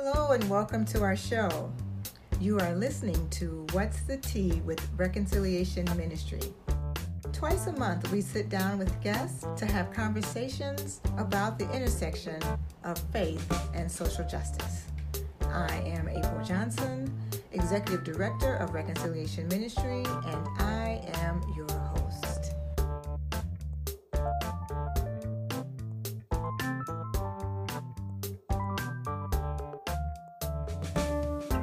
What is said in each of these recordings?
Hello and welcome to our show. You are listening to What's the Tea with Reconciliation Ministry. Twice a month, we sit down with guests to have conversations about the intersection of faith and social justice. I am April Johnson, Executive Director of Reconciliation Ministry, and I am your host.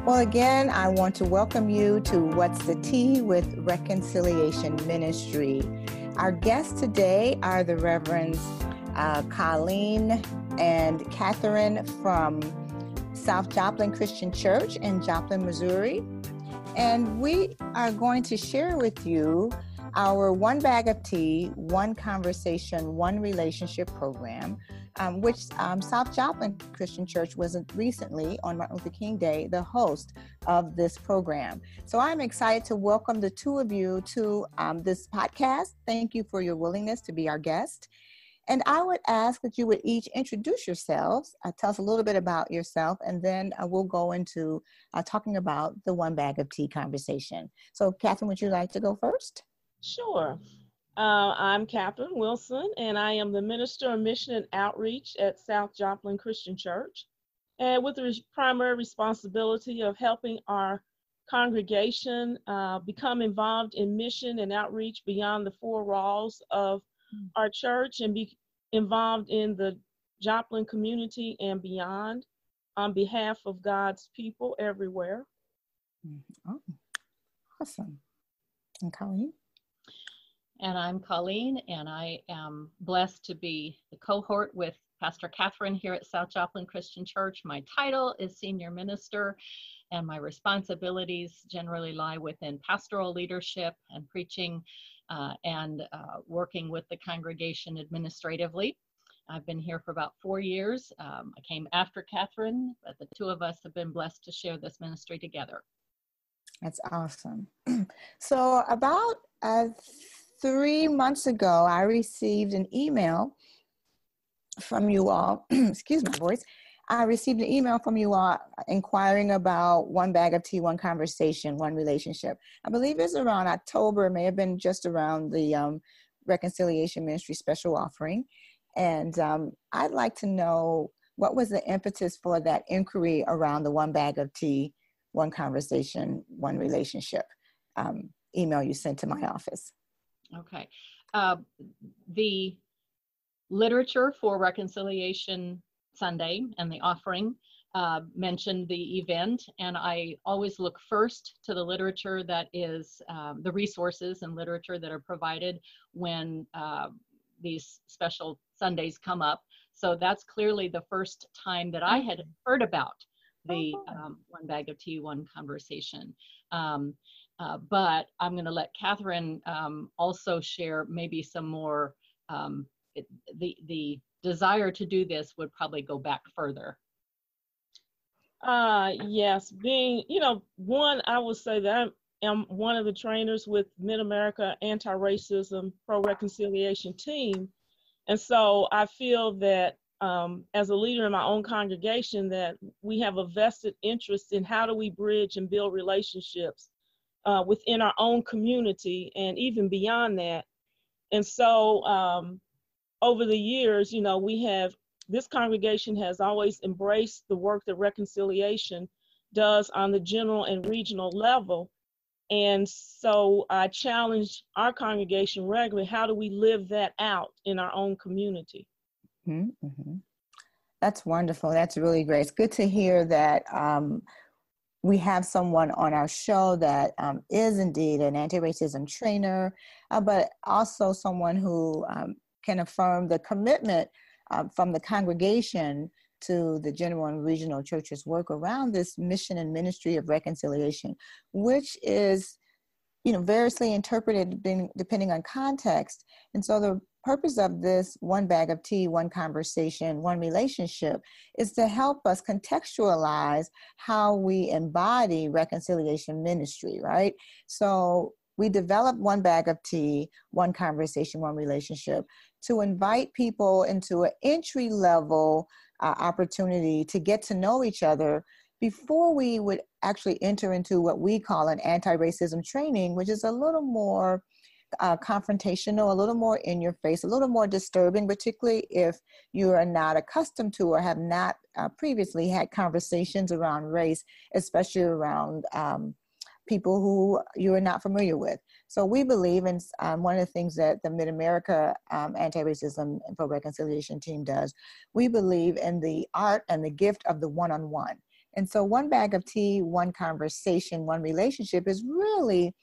Well, again, I want to welcome you to What's the Tea with Reconciliation Ministry. Our guests today are the Reverends Colleen and Catherine from South Joplin Christian Church in Joplin, Missouri. And we are going to share with you our One Bag of Tea, One Conversation, One Relationship program, which South Joplin Christian Church was recently, on Martin Luther King Day, the host of this program. So I'm excited to welcome the two of you to this podcast. Thank you for your willingness to be our guest. And I would ask that you would each introduce yourselves, tell us a little bit about yourself, and then we'll go into talking about the One Bag of Tea conversation. So Catherine, would you like to go first? Sure. I'm Catherine Wilson, and I am the Minister of Mission and Outreach at South Joplin Christian Church, and with the primary responsibility of helping our congregation become involved in mission and outreach beyond the four walls of our church and be involved in the Joplin community and beyond on behalf of God's people everywhere. Oh, awesome. And Colleen? And I'm Colleen, and I am blessed to be the cohort with Pastor Catherine here at South Joplin Christian Church. My title is Senior Minister, and my responsibilities generally lie within pastoral leadership and preaching and working with the congregation administratively. I've been here for about 4 years. I came after Catherine, but the two of us have been blessed to share this ministry together. That's awesome. So about 3 months ago, I received an email from you all, excuse my voice, I received an email from you all inquiring about One Bag of Tea, One Conversation, One Relationship. I believe it's around October, it may have been just around the Reconciliation Ministry special offering. And I'd like to know, what was the impetus for that inquiry around the One Bag of Tea, One Conversation, One Relationship email you sent to my office? Okay. The literature for Reconciliation Sunday and the offering mentioned the event, and I always look first to the literature that is the resources and literature that are provided when these special Sundays come up. So that's clearly the first time that I had heard about the One Bag of Tea, One Conversation. But I'm going to let Catherine also share maybe some more. The desire to do this would probably go back further. Yes, being, one, I will say that I am one of the trainers with Mid-America Anti-Racism Pro-Reconciliation Team. And so I feel that as a leader in my own congregation, that we have a vested interest in how do we bridge and build relationships within our own community and even beyond that. And so over the years, this congregation has always embraced the work that reconciliation does on the general and regional level. And so I challenge our congregation regularly, how do we live that out in our own community? Mm-hmm. That's wonderful. That's really great. It's good to hear that we have someone on our show that is indeed an anti-racism trainer, but also someone who can affirm the commitment from the congregation to the general and regional church's work around this mission and ministry of reconciliation, which is, variously interpreted depending on context. And so the purpose of this One Bag of Tea, One Conversation, One Relationship is to help us contextualize how we embody reconciliation ministry, right? So we developed One Bag of Tea, One Conversation, One Relationship to invite people into an entry-level opportunity to get to know each other before we would actually enter into what we call an anti-racism training, which is a little more confrontational, a little more in your face, a little more disturbing, particularly if you are not accustomed to or have not previously had conversations around race, especially around people who you are not familiar with. So we believe, and one of the things that the Mid-America Anti-Racism and Pro-Reconciliation Team does, we believe in the art and the gift of the one-on-one. And so One Bag of Tea, One Conversation, One Relationship is really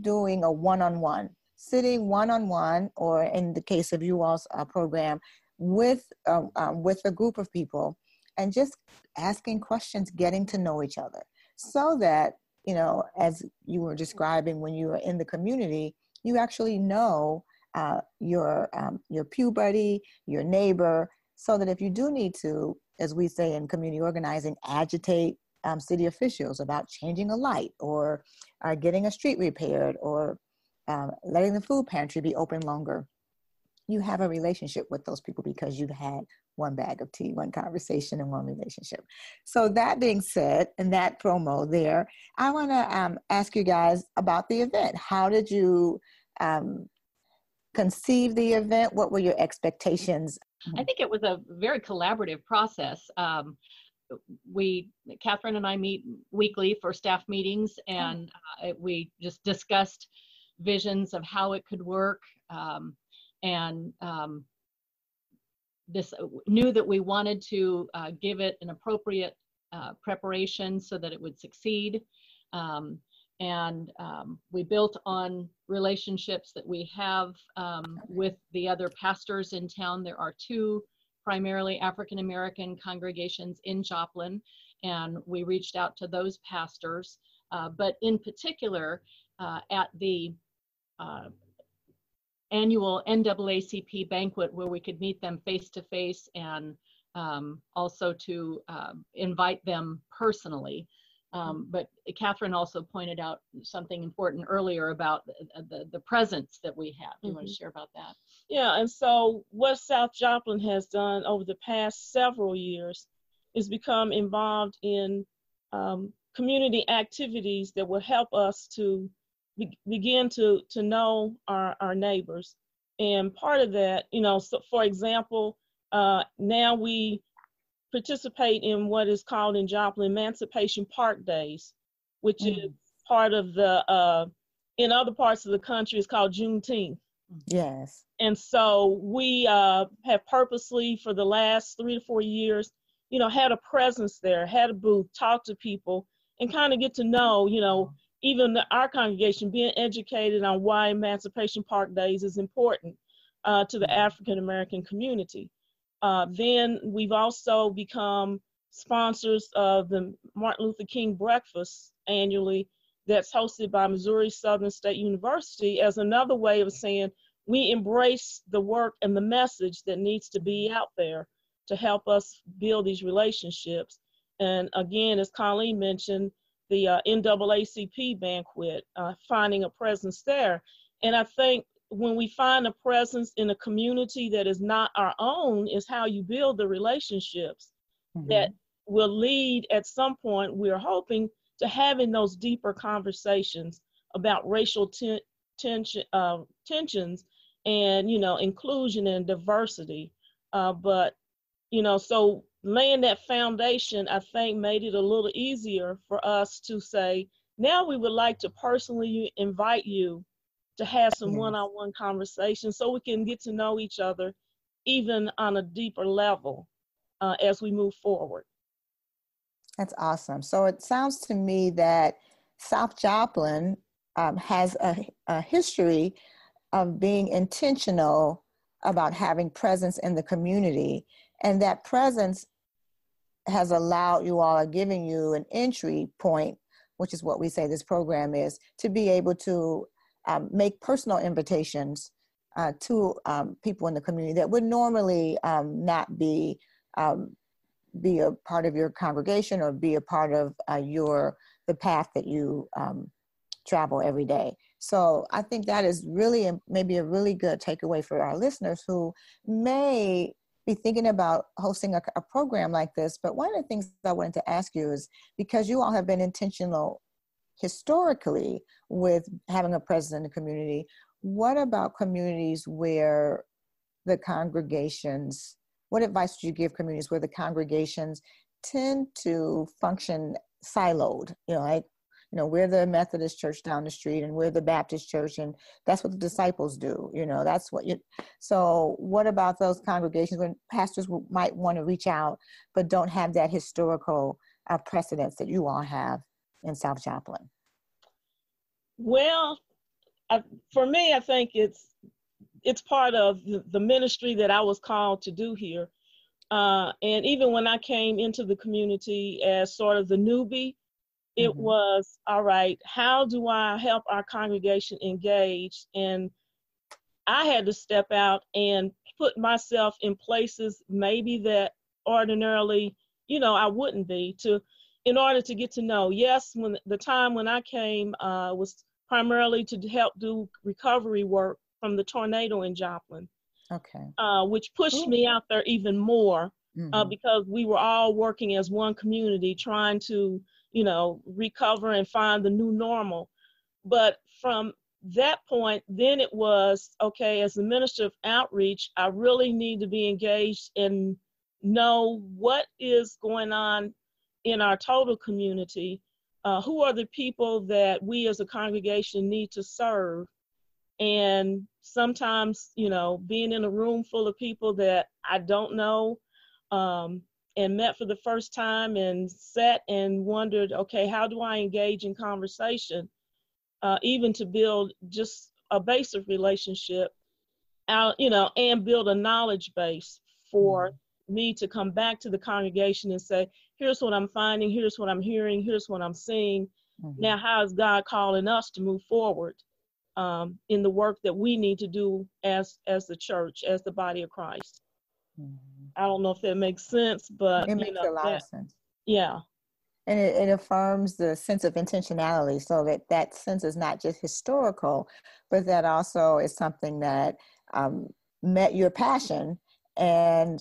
doing a one-on-one, sitting one-on-one, or in the case of you all's program, with a group of people and just asking questions, getting to know each other so that, you know, as you were describing, when you are in the community, you actually know your pew buddy, your neighbor, so that if you do need to, as we say in community organizing, agitate city officials about changing a light or getting a street repaired or letting the food pantry be open longer, you have a relationship with those people because you've had one bag of tea, one conversation, and one relationship. So that being said, and that promo there, I want to ask you guys about the event. How did you conceive the event? What were your expectations? I think it was a very collaborative process. Catherine and I meet weekly for staff meetings, and we just discussed visions of how it could work, knew that we wanted to give it an appropriate preparation so that it would succeed. We built on relationships that we have with the other pastors in town. There are two primarily African-American congregations in Joplin, and we reached out to those pastors. But in particular, at the annual NAACP banquet where we could meet them face-to-face and also to invite them personally. But Catherine also pointed out something important earlier about the presence that we have. You want to share about that? Yeah, and so what South Joplin has done over the past several years is become involved in community activities that will help us to begin to know our neighbors. And part of that, you know, so for example, now we participate in what is called in Joplin Emancipation Park Days, which is part of the, in other parts of the country, it's called Juneteenth. Yes. And so we have purposely for the last 3 to 4 years, you know, had a presence there, had a booth, talked to people, and kind of get to know, you know, even our congregation being educated on why Emancipation Park Days is important to the African-American community. Then we've also become sponsors of the Martin Luther King Breakfast annually that's hosted by Missouri Southern State University as another way of saying we embrace the work and the message that needs to be out there to help us build these relationships. And again, as Colleen mentioned, the NAACP banquet, finding a presence there. And I think when we find a presence in a community that is not our own is how you build the relationships that will lead at some point, we're hoping, to having those deeper conversations about racial tensions and, you know, inclusion and diversity. But, you know, so laying that foundation, I think, made it a little easier for us to say, now we would like to personally invite you to have some one-on-one conversations so we can get to know each other even on a deeper level as we move forward. That's awesome. So it sounds to me that South Joplin has a history of being intentional about having presence in the community, and that presence has allowed you all, giving you an entry point, which is what we say this program is, to be able to make personal invitations to people in the community that would normally not be be a part of your congregation or be a part of the path that you travel every day. So I think that is really maybe a really good takeaway for our listeners who may be thinking about hosting a program like this. But one of the things I wanted to ask you is, because you all have been intentional historically with having a presence in the community, what about communities where the congregations, what advice do you give communities where the congregations tend to function siloed? You know, like, you know, we're the Methodist church down the street and we're the Baptist church, and that's what the disciples do. You know, that's what you, so what about those congregations when pastors might want to reach out, but don't have that historical precedence that you all have in South Joplin? Well, for me, I think it's part of the ministry that I was called to do here. And even when I came into the community as sort of the newbie, it mm-hmm. was, all right, how do I help our congregation engage? And I had to step out and put myself in places maybe that ordinarily, you know, I wouldn't be to, in order to get to know. Yes, when the time when I came was primarily to help do recovery work from the tornado in Joplin. Okay. Which pushed me out there even more because we were all working as one community trying to, you know, recover and find the new normal. But from that point, then it was, okay, as the minister of outreach, I really need to be engaged and know what is going on in our total community. Who are the people that we as a congregation need to serve? And sometimes, you know, being in a room full of people that I don't know and met for the first time and sat and wondered, okay, how do I engage in conversation, even to build just a base of relationship, out, you know, and build a knowledge base for me to come back to the congregation and say, here's what I'm finding, here's what I'm hearing, here's what I'm seeing. Now, how is God calling us to move forward? In the work that we need to do as the church, as the body of Christ. I don't know if that makes sense, but it makes a lot of sense. Yeah. And it affirms the sense of intentionality, so that sense is not just historical, but that also is something that met your passion and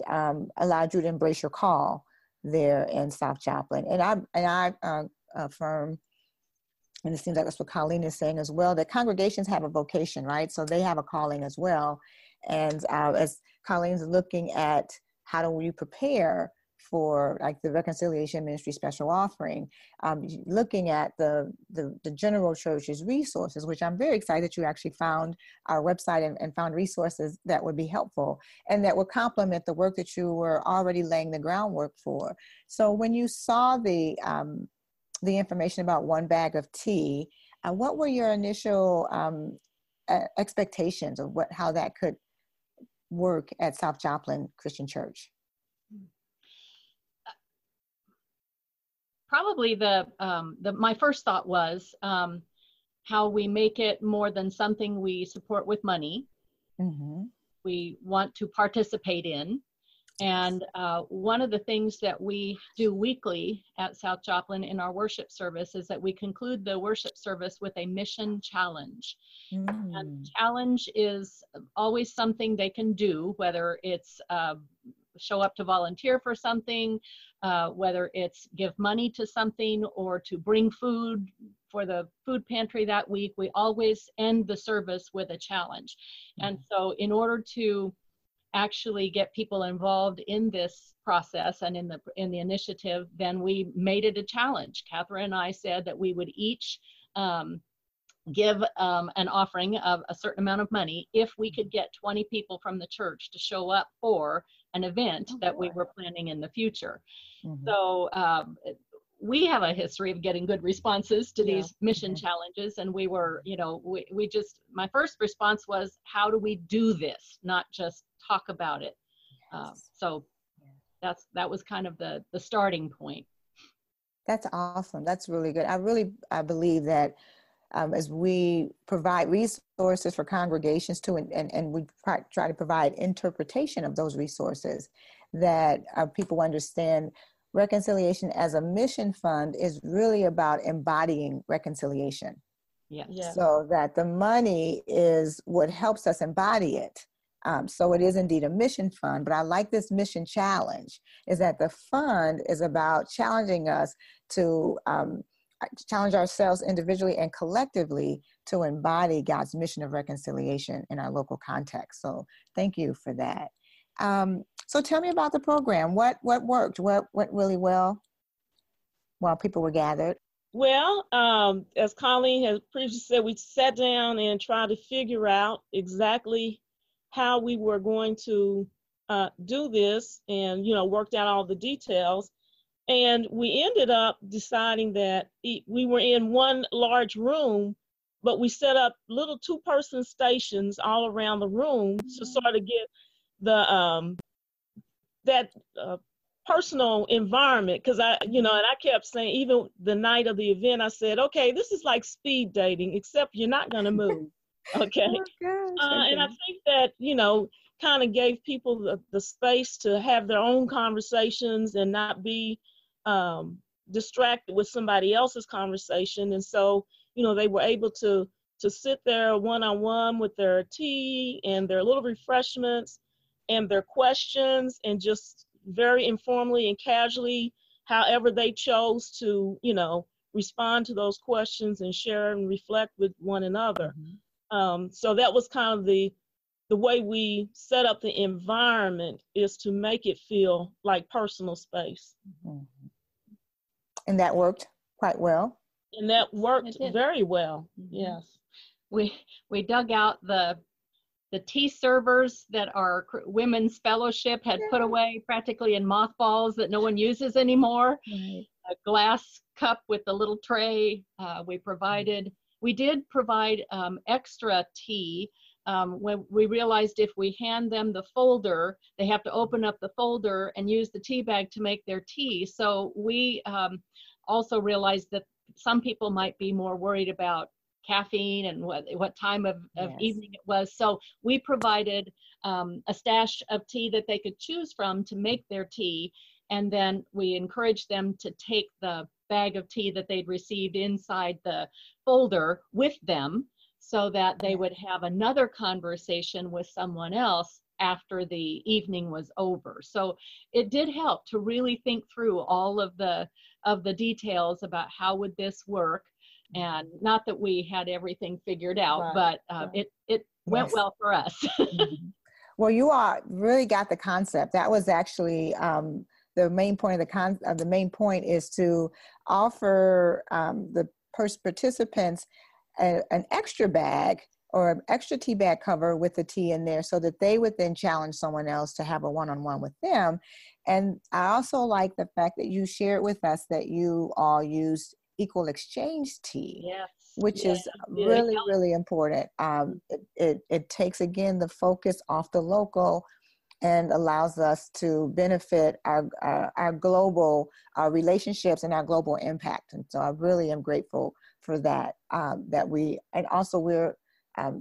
allowed you to embrace your call there in South Joplin. And I affirm, and it seems like that's what Colleen is saying as well, that congregations have a vocation, right? So they have a calling as well. And as Colleen's looking at how do we prepare for like the Reconciliation Ministry special offering, looking at the general church's resources, which I'm very excited that you actually found our website and found resources that would be helpful and that would complement the work that you were already laying the groundwork for. So when you saw the information about One Bag of Tea, what were your initial expectations of how that could work at South Joplin Christian Church? Probably my first thought was how we make it more than something we support with money. We want to participate in. And one of the things that we do weekly at South Joplin in our worship service is that we conclude the worship service with a mission challenge. And challenge is always something they can do, whether it's show up to volunteer for something, whether it's give money to something or to bring food for the food pantry that week. We always end the service with a challenge. And so in order to actually get people involved in this process and in the initiative, then we made it a challenge. Catherine and I said that we would each give an offering of a certain amount of money if we could get 20 people from the church to show up for an event that we were planning in the future. So we have a history of getting good responses to these mission challenges. And we were, you know, we just, my first response was, how do we do this? Not just talk about it. That was kind of the starting point. That's awesome. That's really good. I believe that as we provide resources for congregations too, and we try to provide interpretation of those resources, that people understand reconciliation as a mission fund is really about embodying reconciliation. Yeah. So that the money is what helps us embody it. So it is indeed a mission fund, but I like this mission challenge, is that the fund is about challenging us to challenge ourselves individually and collectively to embody God's mission of reconciliation in our local context. So thank you for that. So tell me about the program. What worked? What went really well while people were gathered? Well, as Colleen has previously said, we sat down and tried to figure out exactly how we were going to do this and, you know, worked out all the details. And we ended up deciding that we were in one large room, but we set up little two-person stations all around the room to sort of get the that personal environment, because I kept saying, even the night of the event, I said, okay, this is like speed dating, except you're not going to move. Okay. And I think that, you know, kind of gave people the space to have their own conversations and not be distracted with somebody else's conversation. And so, you know, they were able to sit there one-on-one with their tea and their little refreshments and their questions, and just very informally and casually, however they chose to, you know, respond to those questions and share and reflect with one another. Mm-hmm. So that was kind of the way we set up the environment, is to make it feel like personal space. Mm-hmm. And that worked quite well. And that worked very well. Mm-hmm. Yes. We dug out the tea servers that our women's fellowship had put away practically in mothballs that no one uses anymore. Right. A glass cup with a little tray. We did provide extra tea. When we realized if we hand them the folder, they have to open up the folder and use the tea bag to make their tea. So we also realized that some people might be more worried about caffeine and what time of evening it was. So we provided a stash of tea that they could choose from to make their tea. And then we encouraged them to take the bag of tea that they'd received inside the folder with them, so that they would have another conversation with someone else after the evening was over. So it did help to really think through all of the details about how would this work. And not that we had everything figured out, but it went well for us. Mm-hmm. Well, you all really got the concept. That was actually the main point of the main point, is to offer the participants an extra bag or an extra tea bag cover with the tea in there, so that they would then challenge someone else to have a one-on-one with them. And I also like the fact that you shared with us that you all used Equal Exchange Tea, which is really, really important. It takes, again, the focus off the local and allows us to benefit our global relationships and our global impact. And so I really am grateful for that,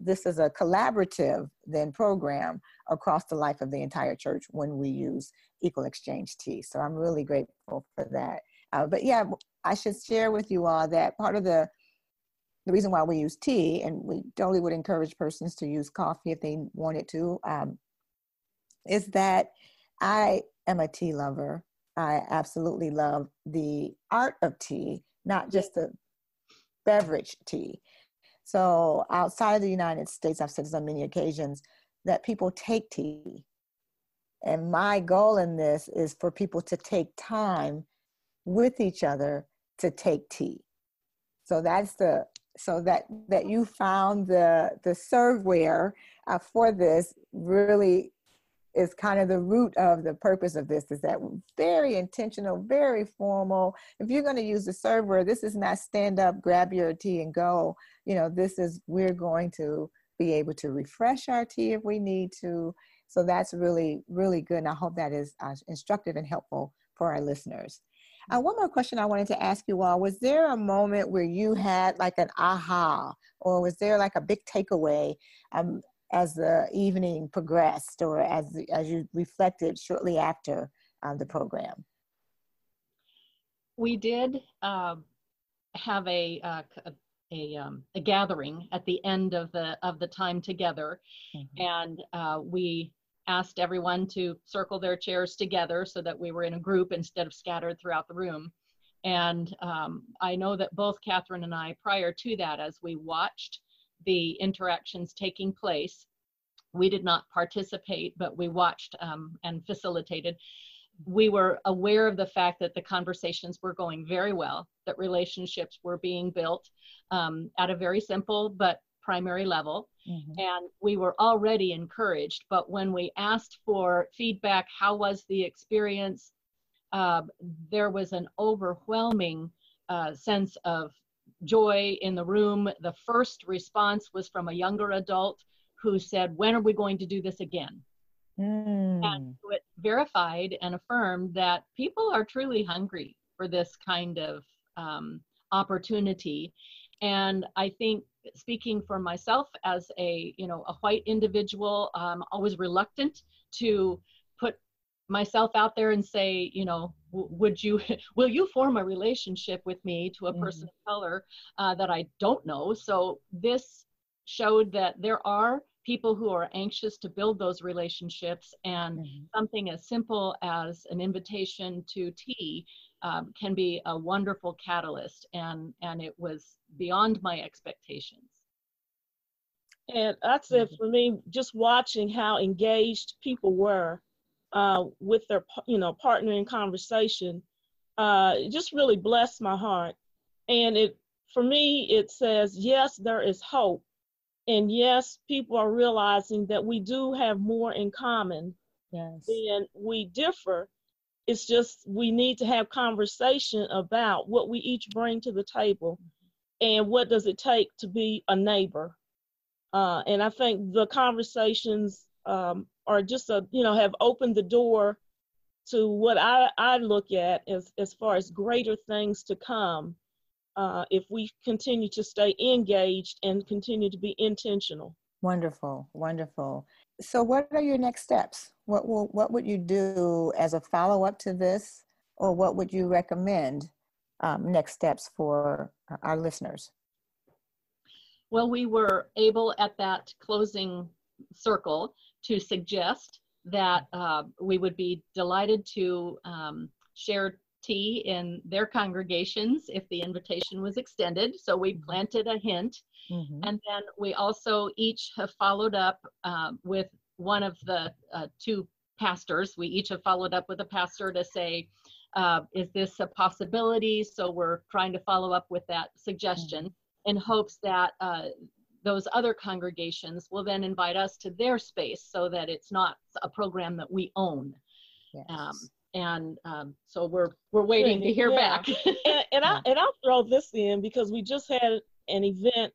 this is a collaborative then program across the life of the entire church when we use Equal Exchange Tea. So I'm really grateful for that. But yeah, I should share with you all that part of the reason why we use tea, and we totally would encourage persons to use coffee if they wanted to, is that I am a tea lover. I absolutely love the art of tea, not just the beverage tea. So outside of the United States, I've said this on many occasions, that people take tea. And my goal in this is for people to take time with each other to take tea. So that's that you found the serveware for this really is kind of the root of the purpose of this, is that very intentional, very formal. If you're going to use the serveware, this is not stand up, grab your tea and go. You know, this is, we're going to be able to refresh our tea if we need to. So that's really, really good. And I hope that is instructive and helpful for our listeners. One more question I wanted to ask you all. Was there a moment where you had like an aha, or was there like a big takeaway as the evening progressed, or as you reflected shortly after the program? We did have a a gathering at the end of the time together, mm-hmm. and we asked everyone to circle their chairs together so that we were in a group instead of scattered throughout the room. And I know that both Catherine and I, prior to that, as we watched the interactions taking place, we did not participate, but we watched and facilitated. We were aware of the fact that the conversations were going very well, that relationships were being built at a very simple but primary level. Mm-hmm. And we were already encouraged. But when we asked for feedback, how was the experience, there was an overwhelming sense of joy in the room. The first response was from a younger adult who said, "When are we going to do this again?" Mm. And it verified and affirmed that people are truly hungry for this kind of opportunity. And I think, speaking for myself as a white individual, always reluctant to put myself out there and say, will you form a relationship with me, to a mm-hmm. person of color that I don't know? So this showed that there are people who are anxious to build those relationships, and mm-hmm. something as simple as an invitation to tea can be a wonderful catalyst, and it was beyond my expectations. And I'd say mm-hmm. for me, just watching how engaged people were with their partner in conversation, it just really blessed my heart. And for me it says, yes, there is hope. And yes, people are realizing that we do have more in common yes. than we differ. It's just we need to have conversation about what we each bring to the table and what does it take to be a neighbor. And I think the conversations are just, have opened the door to what I look at as far as greater things to come. If we continue to stay engaged and continue to be intentional. Wonderful, wonderful. So what are your next steps? What would you do as a follow-up to this, or what would you recommend next steps for our listeners? Well, we were able at that closing circle to suggest that we would be delighted to share tea in their congregations if the invitation was extended. So we planted a hint. Mm-hmm. And then we also each have followed up with one of the two pastors. We each have followed up with a pastor to say, is this a possibility? So we're trying to follow up with that suggestion mm-hmm. in hopes that those other congregations will then invite us to their space so that it's not a program that we own. Yes. So we're waiting to hear back. and I'll throw this in, because we just had an event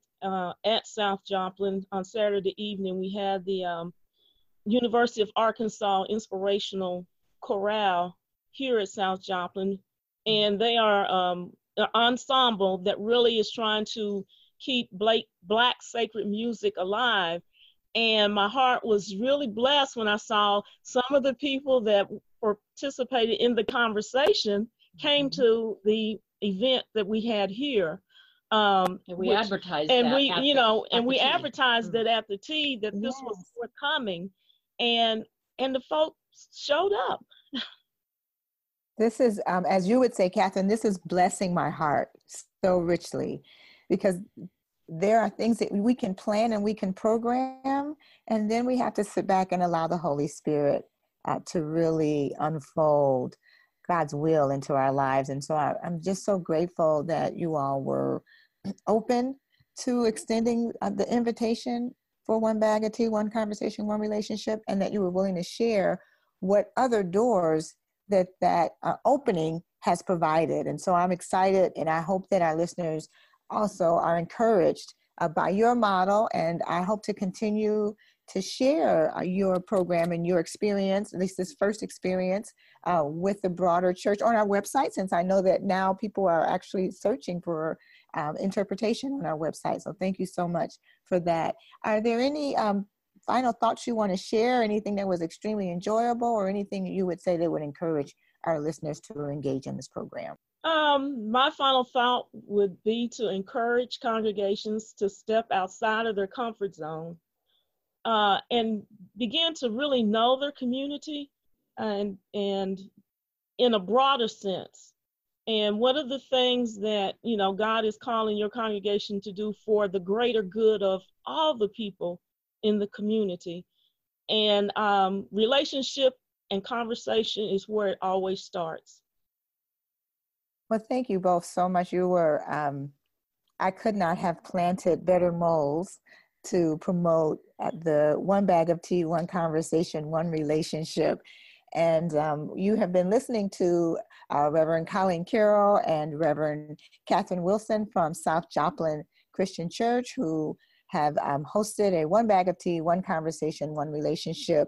at South Joplin on Saturday evening. We had the University of Arkansas Inspirational Chorale here at South Joplin, and they are an ensemble that really is trying to keep Black sacred music alive. And my heart was really blessed when I saw some of the people that participated in the conversation came mm-hmm. to the event that we had here. And we advertised mm-hmm. that at the tea that yes. this was forthcoming, and the folks showed up. This is, as you would say, Catherine, this is blessing my heart so richly, because there are things that we can plan and we can program, and then we have to sit back and allow the Holy Spirit to really unfold God's will into our lives. And so I'm just so grateful that you all were open to extending the invitation for One Bag of Tea, One Conversation, One Relationship, and that you were willing to share what other doors that opening has provided. And so I'm excited, and I hope that our listeners also are encouraged by your model, and I hope to continue to share your program and your experience, at least this first experience, with the broader church on our website, since I know that now people are actually searching for interpretation on our website. So thank you so much for that. Are there any final thoughts you want to share, anything that was extremely enjoyable, or anything you would say that would encourage our listeners to engage in this program? My final thought would be to encourage congregations to step outside of their comfort zone and begin to really know their community and in a broader sense. And what are the things that, you know, God is calling your congregation to do for the greater good of all the people in the community? And relationship and conversation is where it always starts. Well, thank you both so much. You were, I could not have planted better moles to promote the One Bag of Tea, One Conversation, One Relationship. And you have been listening to Reverend Colleen Carroll and Reverend Catherine Wilson from South Joplin Christian Church, who have hosted a One Bag of Tea, One Conversation, One Relationship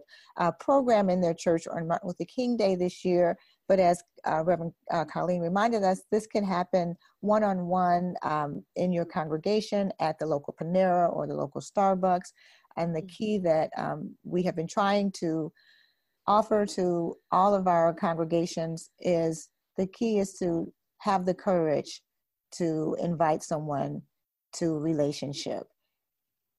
program in their church on Martin Luther King Day this year. But as Reverend Colleen reminded us, this can happen one-on-one in your congregation at the local Panera or the local Starbucks. And the key that we have been trying to offer to all of our congregations is the key is to have the courage to invite someone to relationship.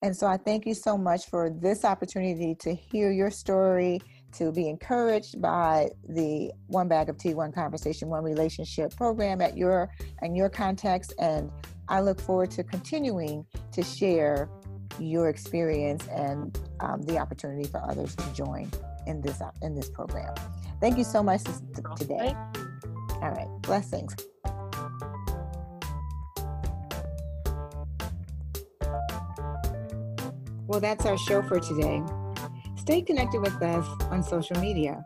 And so I thank you so much for this opportunity to hear your story, to be encouraged by the One Bag of Tea, One Conversation, One Relationship program at your and your context. And I look forward to continuing to share your experience and the opportunity for others to join in this program. Thank you so much today. All right, blessings. Well, that's our show for today. Stay connected with us on social media.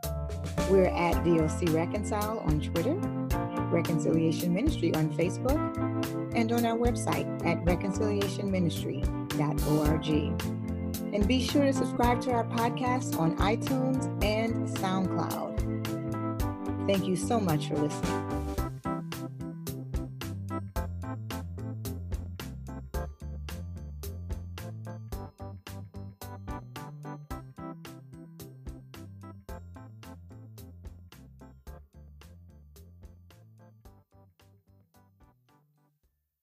We're at VOC Reconcile on Twitter, Reconciliation Ministry on Facebook, and on our website at reconciliationministry.org. And be sure to subscribe to our podcast on iTunes and SoundCloud. Thank you so much for listening.